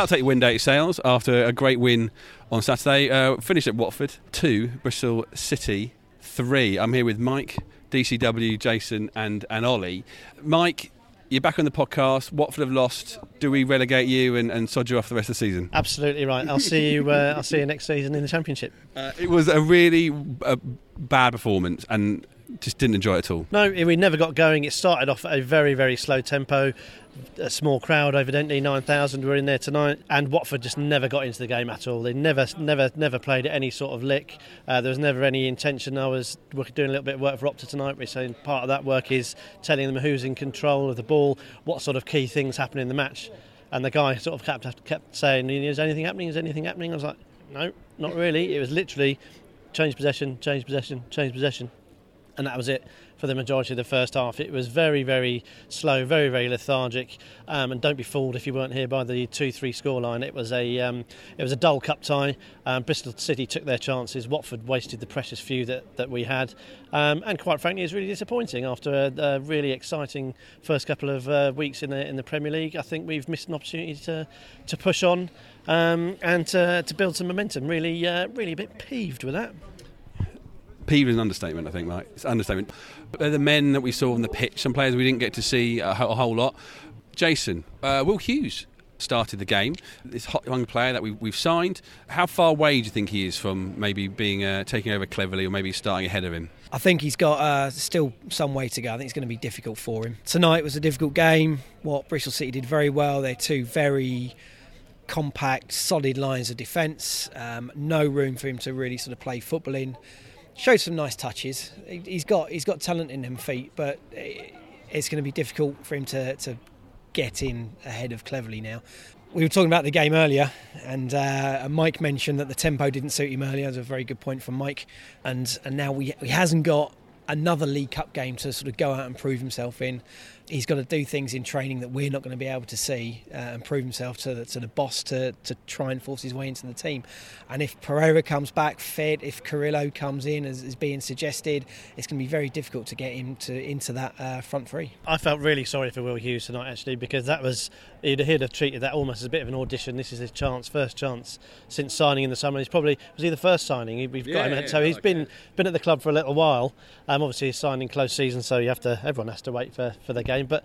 That'll take your wind out of your sails after a great win on Saturday. Finished at Watford 2, Bristol City 3. I'm here with Mike, DCW, Jason and Ollie. Mike, you're back on the podcast. Watford have lost. Do we relegate you and sod you off the rest of the season? Absolutely right. I'll see you. I'll see you next season in the Championship. It was a really bad performance and just didn't enjoy it at all. No, we never got going. It started off at a very, very slow tempo. A small crowd, evidently 9,000 were in there tonight, and Watford just never got into the game at all. They never played at any sort of lick. There was never any intention. I was doing a little bit of work for Opta tonight, which part of that work is telling them who's in control of the ball, what sort of key things happen in the match. And the guy sort of kept saying, "Is anything happening? Is anything happening?" I was like, "No, not really." It was literally change possession, change possession, change possession. And that was it for the majority of the first half. It was very, very slow, very, very lethargic. And don't be fooled if you weren't here by the 2-3 scoreline. It was a dull cup tie. Bristol City took their chances. Watford wasted the precious few that we had. And quite frankly, it's really disappointing after a really exciting first couple of weeks in the Premier League. I think we've missed an opportunity to push on and to build some momentum. Really a bit peeved with that. Peeve is an understatement, I think, Mike. It's an understatement. But they're the men that we saw on the pitch, some players we didn't get to see a whole lot. Jason, Will Hughes started the game. This hot young player that we've signed. How far away do you think he is from maybe being taking over Cleverley or maybe starting ahead of him? I think he's got still some way to go. I think it's going to be difficult for him. Tonight was a difficult game. What Bristol City did very well, they're two very compact, solid lines of defence. No room for him to really sort of play football in. Showed some nice touches. He's got talent in him feet, but it's going to be difficult for him to get in ahead of Cleverley now. We were talking about the game earlier, and Mike mentioned that the tempo didn't suit him earlier. That was a very good point from Mike. And now he hasn't got another League Cup game to sort of go out and prove himself in. He's got to do things in training that we're not going to be able to see and prove himself to the boss to try and force his way into the team. And if Pereira comes back fit, if Carrillo comes in as is being suggested, it's going to be very difficult to get him into that front three. I felt really sorry for Will Hughes tonight, actually, because he'd have treated that almost as a bit of an audition. This is his first chance since signing in the summer. Was he the first signing? He's been at the club for a little while. Obviously, he's signed in close season, so everyone has to wait for the game. But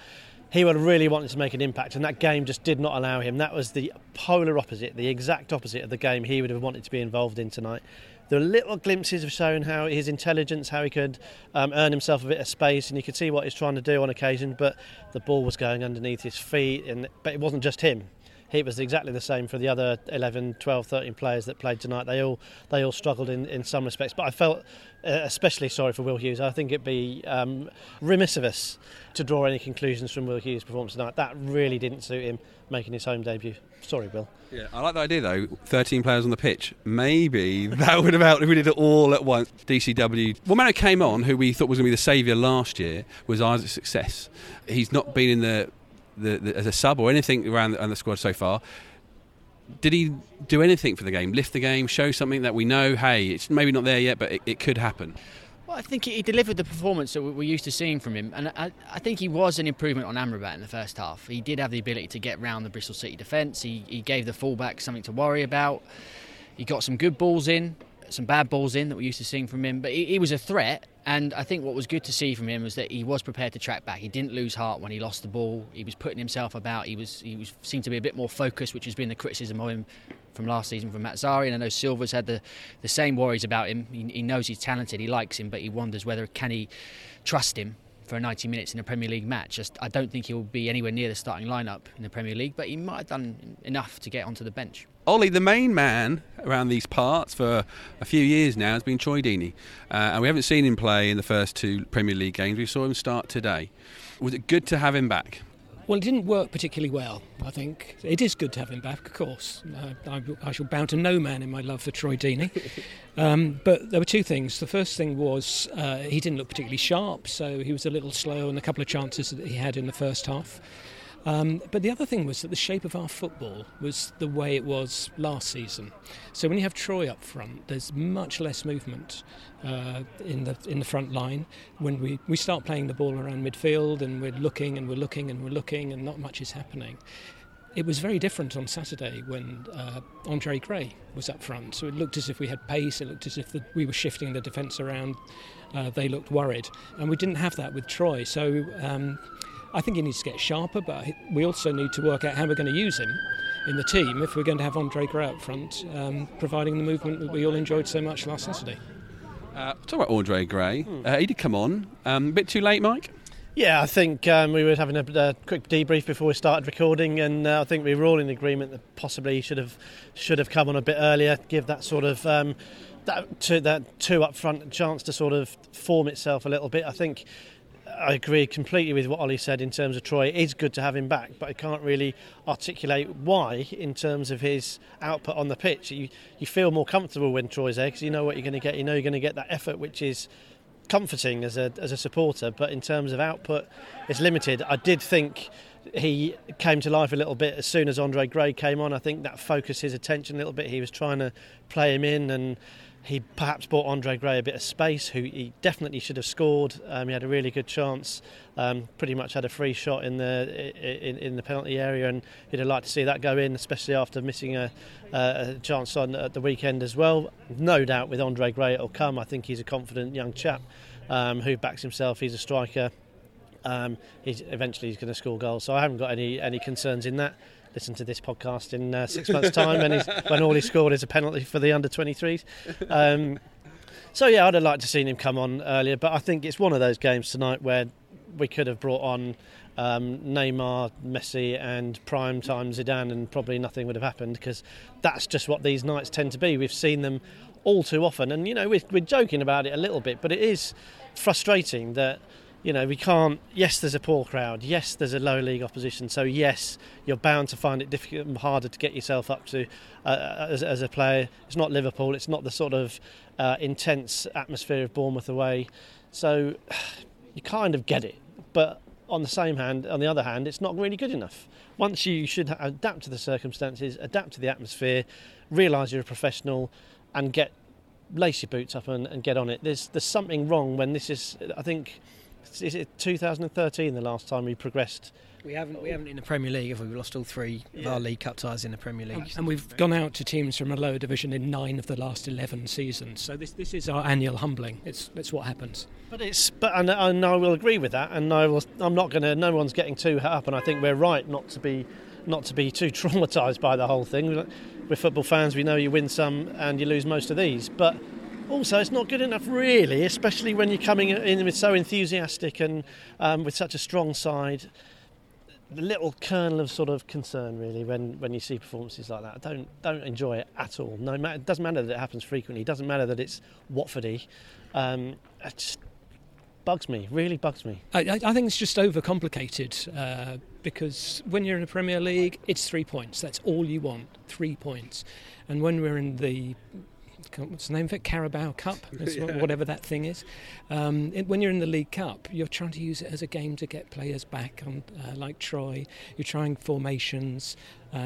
he would have really wanted to make an impact, and that game just did not allow him. That was the polar opposite, the exact opposite of the game he would have wanted to be involved in tonight. There were little glimpses of showing how his intelligence, how he could earn himself a bit of space, and you could see what he's trying to do on occasion, but the ball was going underneath his feet, but it wasn't just him. It was exactly the same for the other 11, 12, 13 players that played tonight. They all struggled in some respects, but I felt especially sorry for Will Hughes. I think it'd be remiss of us to draw any conclusions from Will Hughes' performance tonight. That really didn't suit him making his home debut. Sorry, Will. Yeah, I like the idea, though. 13 players on the pitch. Maybe that would have helped if we did it all at once. DCW. One man who came on, who we thought was going to be the saviour last year, was Isaac Success. He's not been in the as a sub or anything around the squad so far. Did he do anything for the game, lift the game, show something that we know, hey, it's maybe not there yet, but it could happen? Well, I think he delivered the performance that we're used to seeing from him, and I think he was an improvement on Amrabat in the first half. He did have the ability to get round the Bristol City defence. He gave the fullback something to worry about. He got some good balls in, some bad balls in that we're used to seeing from him, but he was a threat. And I think what was good to see from him was that he was prepared to track back. He didn't lose heart when he lost the ball. He was putting himself about. He seemed to be a bit more focused, which has been the criticism of him from last season from Matt Zari. And I know Silva's had the same worries about him. He knows he's talented, he likes him, but he wonders whether can he trust him for 90 minutes in a Premier League match. I don't think he'll be anywhere near the starting lineup in the Premier League, but he might have done enough to get onto the bench. Ollie, the main man around these parts for a few years now has been Troy Deeney, and we haven't seen him play in the first two Premier League games. We saw him start today. Was it good to have him back? Well, it didn't work particularly well, I think. It is good to have him back, of course. I shall bow to no man in my love for Troy Deeney. But there were two things. The first thing was he didn't look particularly sharp, so he was a little slow on a couple of chances that he had in the first half. But the other thing was that the shape of our football was the way it was last season. So when you have Troy up front, there's much less movement in the front line. When we start playing the ball around midfield and we're looking and not much is happening. It was very different on Saturday when Andre Gray was up front. So it looked as if we had pace, it looked as if we were shifting the defence around. They looked worried. And we didn't have that with Troy. So I think he needs to get sharper, but we also need to work out how we're going to use him in the team if we're going to have Andre Gray up front, providing the movement that we all enjoyed so much last Saturday. Talk about Andre Gray. He did come on. A bit too late, Mike? Yeah, I think we were having a quick debrief before we started recording, and I think we were all in agreement that possibly he should have come on a bit earlier, give that sort of that two up front chance to sort of form itself a little bit. I think I agree completely with what Ollie said in terms of Troy. It is good to have him back, but I can't really articulate why in terms of his output on the pitch. You feel more comfortable when Troy's there because you know what you're going to get. You know you're going to get that effort, which is comforting as a supporter, but in terms of output it's limited. I did think he came to life a little bit as soon as Andre Gray came on. I think that focused his attention a little bit. He was trying to play him in and he perhaps bought Andre Gray a bit of space, who he definitely should have scored. He had a really good chance, pretty much had a free shot in the penalty area, and he'd have liked to see that go in, especially after missing a chance on at the weekend as well. No doubt with Andre Gray it'll come. I think he's a confident young chap who backs himself. He's a striker. He's eventually going to score goals, so I haven't got any concerns in that. Listen to this podcast in 6 months' time when all he scored is a penalty for the under-23s. So, yeah, I'd have liked to have seen him come on earlier, but I think it's one of those games tonight where we could have brought on Neymar, Messi and prime-time Zidane and probably nothing would have happened, because that's just what these nights tend to be. We've seen them all too often, and, you know, we're joking about it a little bit, but it is frustrating that, you know, we can't. Yes, there's a poor crowd. Yes, there's a low league opposition. So yes, you're bound to find it difficult and harder to get yourself up to as a player. It's not Liverpool. It's not the sort of intense atmosphere of Bournemouth away. So you kind of get it. But on the other hand, it's not really good enough. Once you should adapt to the circumstances, adapt to the atmosphere, realise you're a professional, and get lace your boots up and get on it. There's something wrong when this is. I think. Is it 2013 the last time we progressed? We haven't in the Premier League, have we? We've lost all three of our League Cup ties in the Premier League. And we've gone out to teams from a lower division in 9 of the last 11 seasons. So this is our annual humbling. It's what happens. But I will agree with that, and no one's getting too hurt up, and I think we're right not to be too traumatised by the whole thing. We're football fans, we know you win some and you lose most of these, but also, it's not good enough, really, especially when you're coming in with so enthusiastic and with such a strong side. A little kernel of sort of concern, really, when you see performances like that. Don't enjoy it at all. No matter, it doesn't matter that it happens frequently. It doesn't matter that it's Watfordy. It just bugs me. Really bugs me. I think it's just overcomplicated because when you're in the Premier League, it's 3 points. That's all you want. 3 points. And when we're in the, what's the name of it? Carabao Cup, whatever that thing is. When you're in the League Cup, you're trying to use it as a game to get players back on, like Troy. You're trying formations.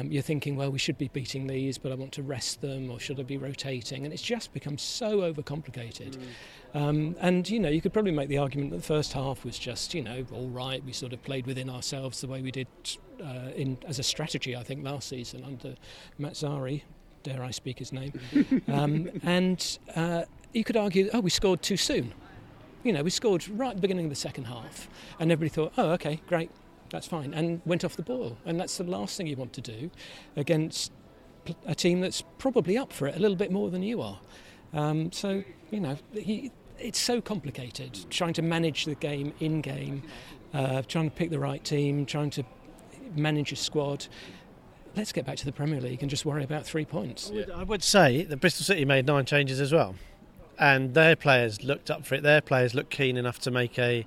You're thinking, well, we should be beating these, but I want to rest them, or should I be rotating? And it's just become so overcomplicated. And, you know, you could probably make the argument that the first half was just, you know, all right, we sort of played within ourselves the way we did as a strategy, I think, last season under Matt Zari. Dare I speak his name? And you could argue, we scored too soon. You know, we scored right at the beginning of the second half, and everybody thought, oh, okay, great, that's fine, and went off the boil. And that's the last thing you want to do against a team that's probably up for it a little bit more than you are. So, you know, it's so complicated, trying to manage the game in game, trying to pick the right team, trying to manage your squad. Let's get back to the Premier League and just worry about 3 points. I would say that Bristol City made 9 changes as well, and their players looked up for it. Their players looked keen enough to make a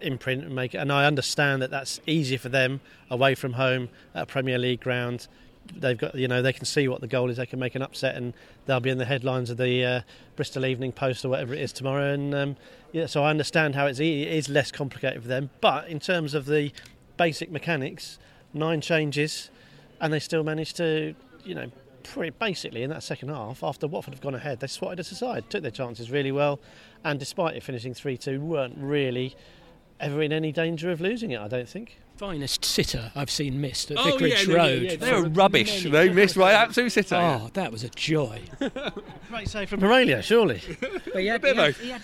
imprint and make. And I understand that that's easier for them away from home at a Premier League ground. They've got, you know, they can see what the goal is. They can make an upset, and they'll be in the headlines of the Bristol Evening Post or whatever it is tomorrow. And so I understand how it is less complicated for them. But in terms of the basic mechanics. 9 changes, and they still managed to, you know, pretty basically in that second half, after Watford have gone ahead, they swatted us aside, took their chances really well, and despite it finishing 3-2, weren't really ever in any danger of losing it, I don't think. finest sitter I've seen missed at Vicarage Road. Yeah, they were rubbish. They missed my absolute sitter. Oh, that was a joy. Great save from Pereira, surely. But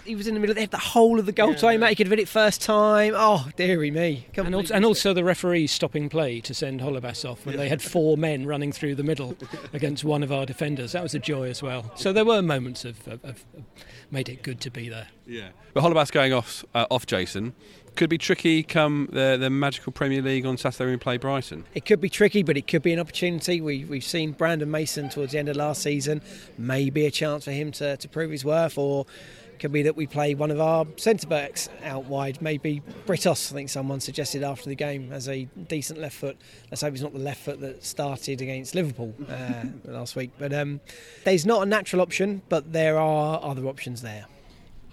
he was in the middle. They had the whole of the goal time out. He could have hit it first time. Oh, dearie me. And also the referees stopping play to send Holebas off when they had four men running through the middle against one of our defenders. That was a joy as well. So there were moments of made it good to be there. Yeah. But Holebas going off Jason could be tricky come the magical Premier League on Saturday when we play Brighton. It could be tricky, but it could be an opportunity. We've seen Brandon Mason towards the end of last season. Maybe a chance for him to prove his worth, or it could be that we play one of our centre-backs out wide. Maybe Britos, I think someone suggested after the game, as a decent left foot. Let's hope it's not the left foot that started against Liverpool last week. But there's not a natural option, but there are other options there.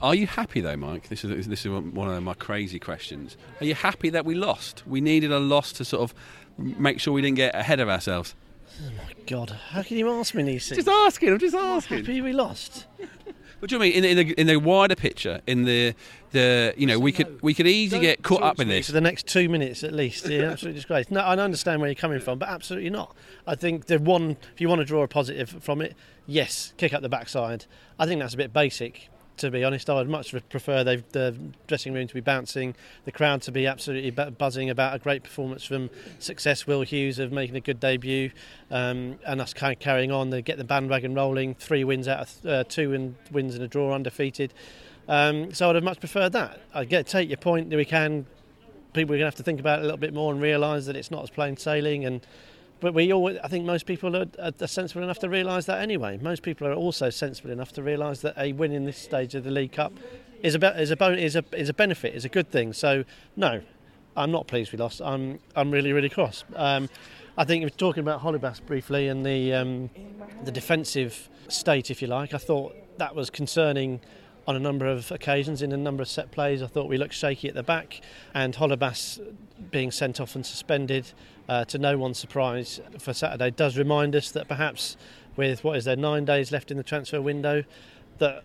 Are you happy though, Mike? This is one of my crazy questions. Are you happy that we lost? We needed a loss to sort of make sure we didn't get ahead of ourselves. Oh my God! How can you ask me these things? Just asking. I'm just asking. I'm happy we lost. But do you know what I mean? In the wider picture, in the you know, we could easily get caught up in this for the next 2 minutes at least. Yeah, absolutely disgrace. No, I understand where you're coming from, but absolutely not. I think if you want to draw a positive from it, yes, kick up the backside. I think that's a bit basic. To be honest, I would much prefer the dressing room to be bouncing, the crowd to be absolutely buzzing about a great performance from Success, Will Hughes, of making a good debut, and us kind of carrying on, to get the bandwagon rolling, 3 wins out of 2 wins and a draw undefeated. So I would have much preferred that. I take your point that people are going to have to think about it a little bit more and realise that it's not as plain sailing and... But I think most people are sensible enough to realise that anyway. Most people are also sensible enough to realise that a win in this stage of the League Cup is a benefit, is a good thing. So no, I'm not pleased we lost. I'm really, really cross. I think you were talking about Holebas briefly and the defensive state, if you like. I thought that was concerning on a number of occasions, in a number of set plays. I thought we looked shaky at the back, and Holebas being sent off and suspended, to no one's surprise, for Saturday, does remind us that perhaps with, 9 days left in the transfer window, that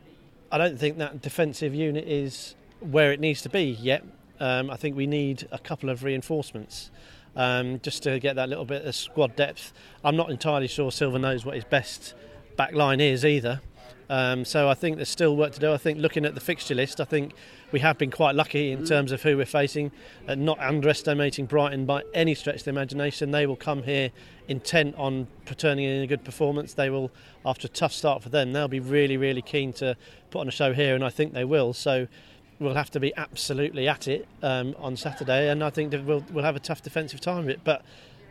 I don't think that defensive unit is where it needs to be yet. I think we need a couple of reinforcements just to get that little bit of squad depth. I'm not entirely sure Silva knows what his best back line is either. So I think there's still work to do. I think looking at the fixture list, I think we have been quite lucky in terms of who we're facing, and not underestimating Brighton by any stretch of the imagination. They will come here intent on turning in a good performance. They will, after a tough start for them, they'll be really, really keen to put on a show here, and I think they will. So we'll have to be absolutely at it on Saturday, and I think that we'll have a tough defensive time of it. But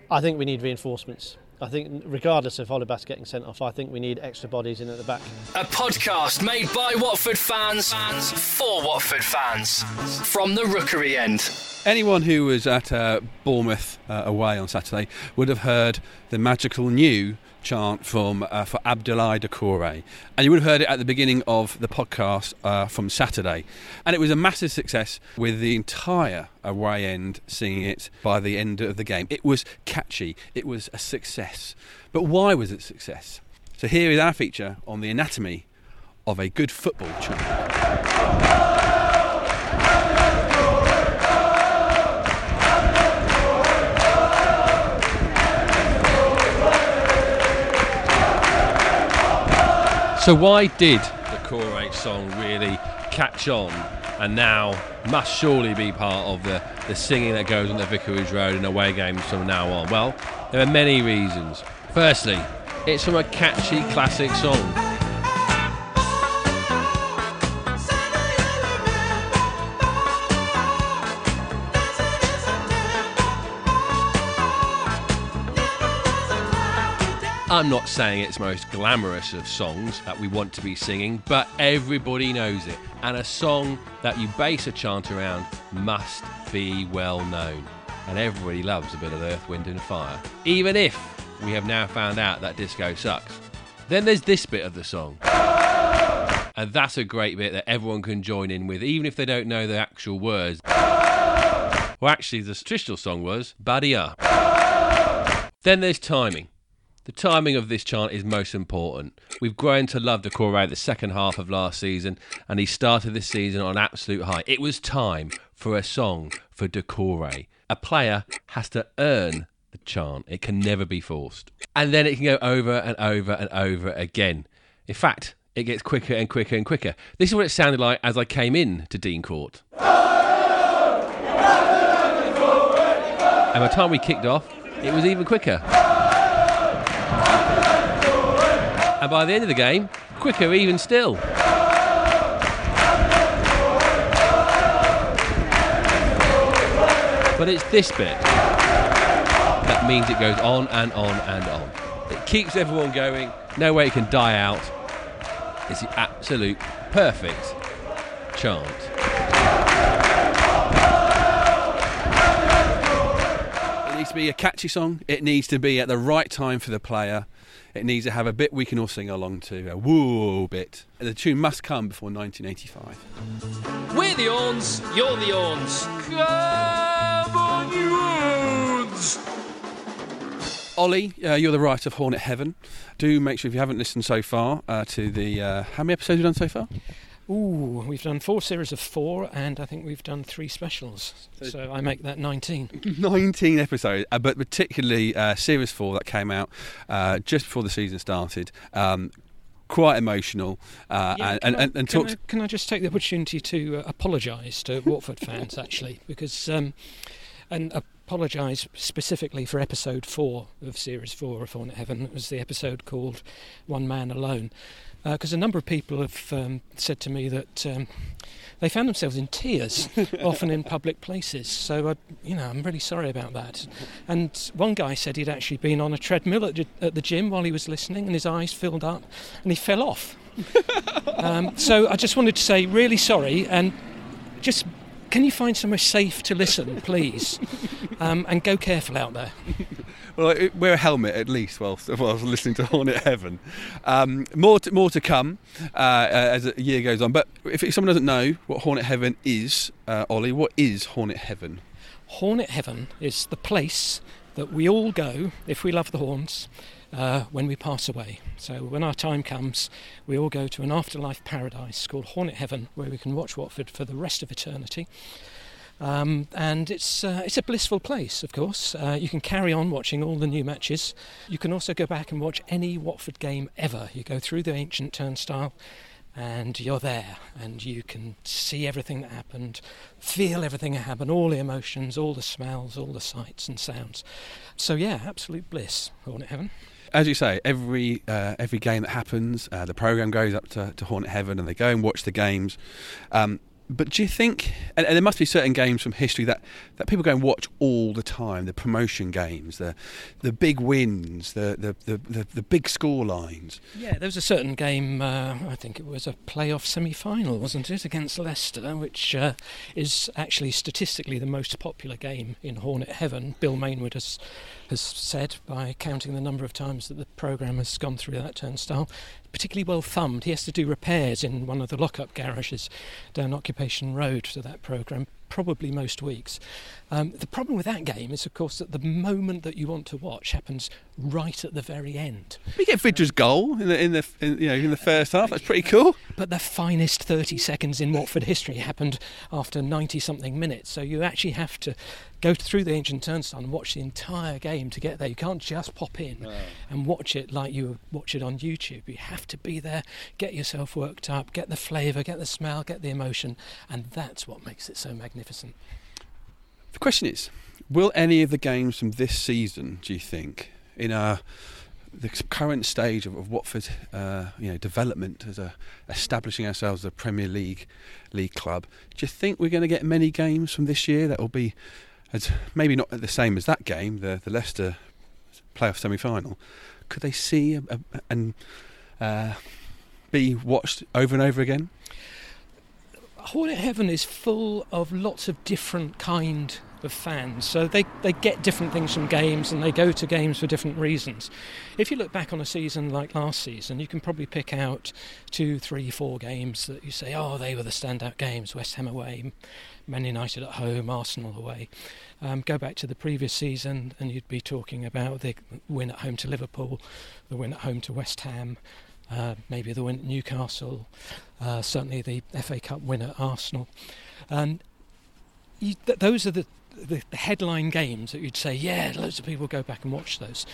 I think we need reinforcements. I think regardless of Holebas getting sent off, I think we need extra bodies in at the back. A podcast made by Watford fans for Watford fans from the Rookery End. Anyone who was at Bournemouth away on Saturday would have heard the magical new chant for Abdullah de, and you would have heard it at the beginning of the podcast from Saturday, and it was a massive success with the entire away end singing it by the end of the game. It was catchy, it was a success. But why was it a success? So here is our feature on the anatomy of a good football chant. So why did the Corate song really catch on and now must surely be part of the singing that goes on the Vicarage Road in away games from now on? Well, there are many reasons. Firstly, it's from a catchy classic song. I'm not saying it's the most glamorous of songs that we want to be singing, but everybody knows it. And a song that you base a chant around must be well known. And everybody loves a bit of Earth, Wind and Fire, even if we have now found out that disco sucks. Then there's this bit of the song. And that's a great bit that everyone can join in with, even if they don't know the actual words. Well, actually, the traditional song was Badia. Then there's timing. The timing of this chant is most important. We've grown to love De Correa the second half of last season, and he started this season on absolute high. It was time for a song for De Correa. a player has to earn the chant. It can never be forced. And then it can go over and over and over again. In fact, it gets quicker and quicker and quicker. This is what it sounded like as I came in to Dean Court. And by the time we kicked off, it was even quicker. And by the end of the game, quicker even still. But it's this bit that means it goes on and on and on. It keeps everyone going. No way it can die out. It's the absolute perfect chant. It needs to be a catchy song. It needs to be at the right time for the player. It needs to have a bit we can all sing along to, a woo bit. The tune must come before 1985. We're the Orns, you're the Orns. Come on, you Orns! Ollie, you're the writer of Hornet Heaven. Do make sure, if you haven't listened so far, to the... how many episodes have we done so far? Ooh, we've done 4 series of 4, and I think we've done 3 specials. So I make that 19. 19 episodes, but particularly series 4 that came out just before the season started. Quite emotional. Can I just take the opportunity to apologise to Watford fans, actually, because... and apologise specifically for episode 4 of series 4 of Hornet Heaven. It was the episode called One Man Alone. Because a number of people have said to me that they found themselves in tears, often in public places. So, I'm really sorry about that. And one guy said he'd actually been on a treadmill at the gym while he was listening, and his eyes filled up and he fell off. So I just wanted to say really sorry, and just... can you find somewhere safe to listen, please? And go careful out there. Well, wear a helmet at least whilst listening to Hornet Heaven. More to come as the year goes on. But if someone doesn't know what Hornet Heaven is, Ollie, what is Hornet Heaven? Hornet Heaven is the place that we all go, if we love the horns, when we pass away. So when our time comes, we all go to an afterlife paradise called Hornet Heaven, where we can watch Watford for the rest of eternity. And it's a blissful place, of course. You can carry on watching all the new matches. You can also go back and watch any Watford game ever. You go through the ancient turnstile and you're there, and you can see everything that happened, feel everything that happened, all the emotions, all the smells, all the sights and sounds. So yeah, absolute bliss, Hornet Heaven. As you say, every game that happens, the programme goes up to Hornet Heaven and they go and watch the games. But do you think, and there must be certain games from history that people go and watch all the time, the promotion games, the big wins, the big score lines? Yeah, there was a certain game, I think it was a playoff semi-final, wasn't it, against Leicester, which is actually statistically the most popular game in Hornet Heaven. Bill Mainwood has said, by counting the number of times that the programme has gone through that turnstile, particularly well thumbed. He has to do repairs in one of the lock-up garages down Occupation Road to that programme, probably most weeks. The problem with that game is, of course, that the moment that you want to watch happens right at the very end. We get Vidra's goal in the first half. That's pretty cool. But the finest 30 seconds in Watford history happened after 90-something minutes. So you actually have to go through the ancient turnstile and watch the entire game to get there. You can't just pop in and watch it like you watch it on YouTube. You have to be there, get yourself worked up, get the flavour, get the smell, get the emotion, and that's what makes it so magnificent. The question is, will any of the games from this season, do you think, in the current stage of Watford's development as establishing ourselves as a Premier League club, do you think we're going to get many games from this year that will be as maybe not the same as that game, the Leicester playoff semi-final? Could they see and be watched over and over again? Hornet Heaven is full of lots of different kind of fans, so they get different things from games and they go to games for different reasons. If you look back on a season like last season, you can probably pick out 2, 3, 4 games that you say, oh, they were the standout games. West Ham away, Man United at home, Arsenal away. Go back to the previous season and you'd be talking about the win at home to Liverpool, the win at home to West Ham, maybe the win at Newcastle, certainly the FA Cup win at Arsenal. Those are the the headline games that you'd say, yeah, loads of people go back and watch those.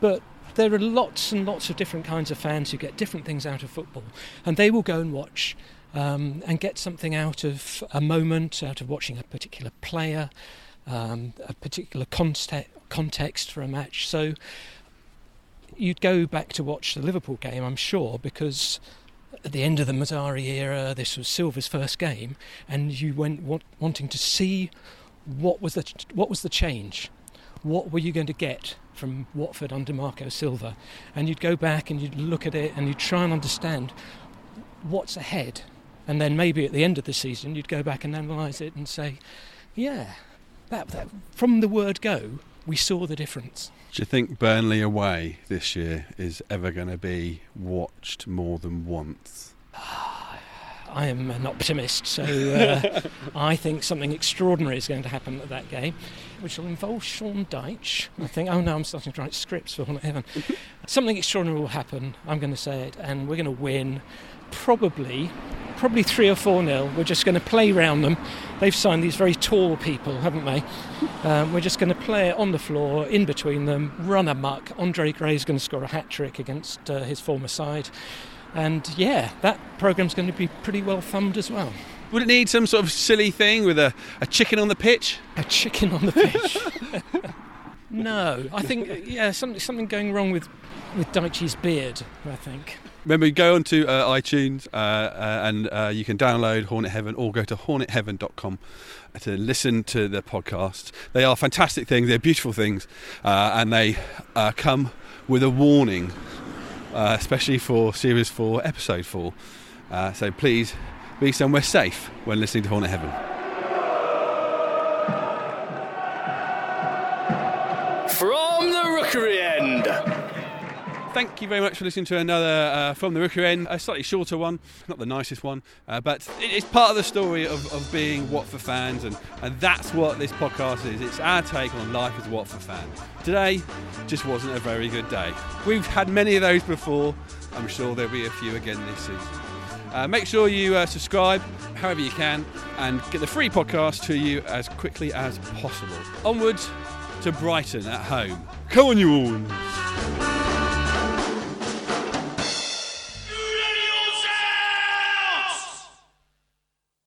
But there are lots and lots of different kinds of fans who get different things out of football, and they will go and watch and get something out of a moment, out of watching a particular player, a particular context for a match. So you'd go back to watch the Liverpool game, I'm sure, because at the end of the Mazzari era, this was Silva's first game, and you went wanting to see what was the change. What were you going to get from Watford under Marco Silva? And you'd go back and you'd look at it and you'd try and understand what's ahead. And then maybe at the end of the season, you'd go back and analyse it and say, yeah, that from the word go, we saw the difference. Do you think Burnley away this year is ever going to be watched more than once? I am an optimist, so I think something extraordinary is going to happen at that game, which will involve Sean Dyche. I think, oh no, I'm starting to write scripts for Hornet Heaven. Something extraordinary will happen, I'm going to say it, and we're going to win probably 3 or 4-0. We're just going to play round them. They've signed these very tall people, haven't they? We're just going to play it on the floor, in between them, run amok. Andre Gray's going to score a hat-trick against his former side. And yeah, that programme's going to be pretty well thumbed as well. Would it need some sort of silly thing with a chicken on the pitch? A chicken on the pitch? No, I think, yeah, something going wrong with Daichi's beard, I think. Remember, go onto iTunes and you can download Hornet Heaven or go to hornetheaven.com to listen to the podcast. They are fantastic things, they're beautiful things, and they come with a warning. Especially for Series 4, Episode 4. So please be somewhere safe when listening to Hornet Heaven. From the Rookery End. Thank you very much for listening to another From the Rookery End. A slightly shorter one, not the nicest one, but it's part of the story of being Watford fans, and that's what this podcast is. It's our take on life as a Watford fan. Today just wasn't a very good day. We've had many of those before. I'm sure there'll be a few again this season. Make sure you subscribe however you can and get the free podcast to you as quickly as possible. Onwards to Brighton at home. Come on, you all!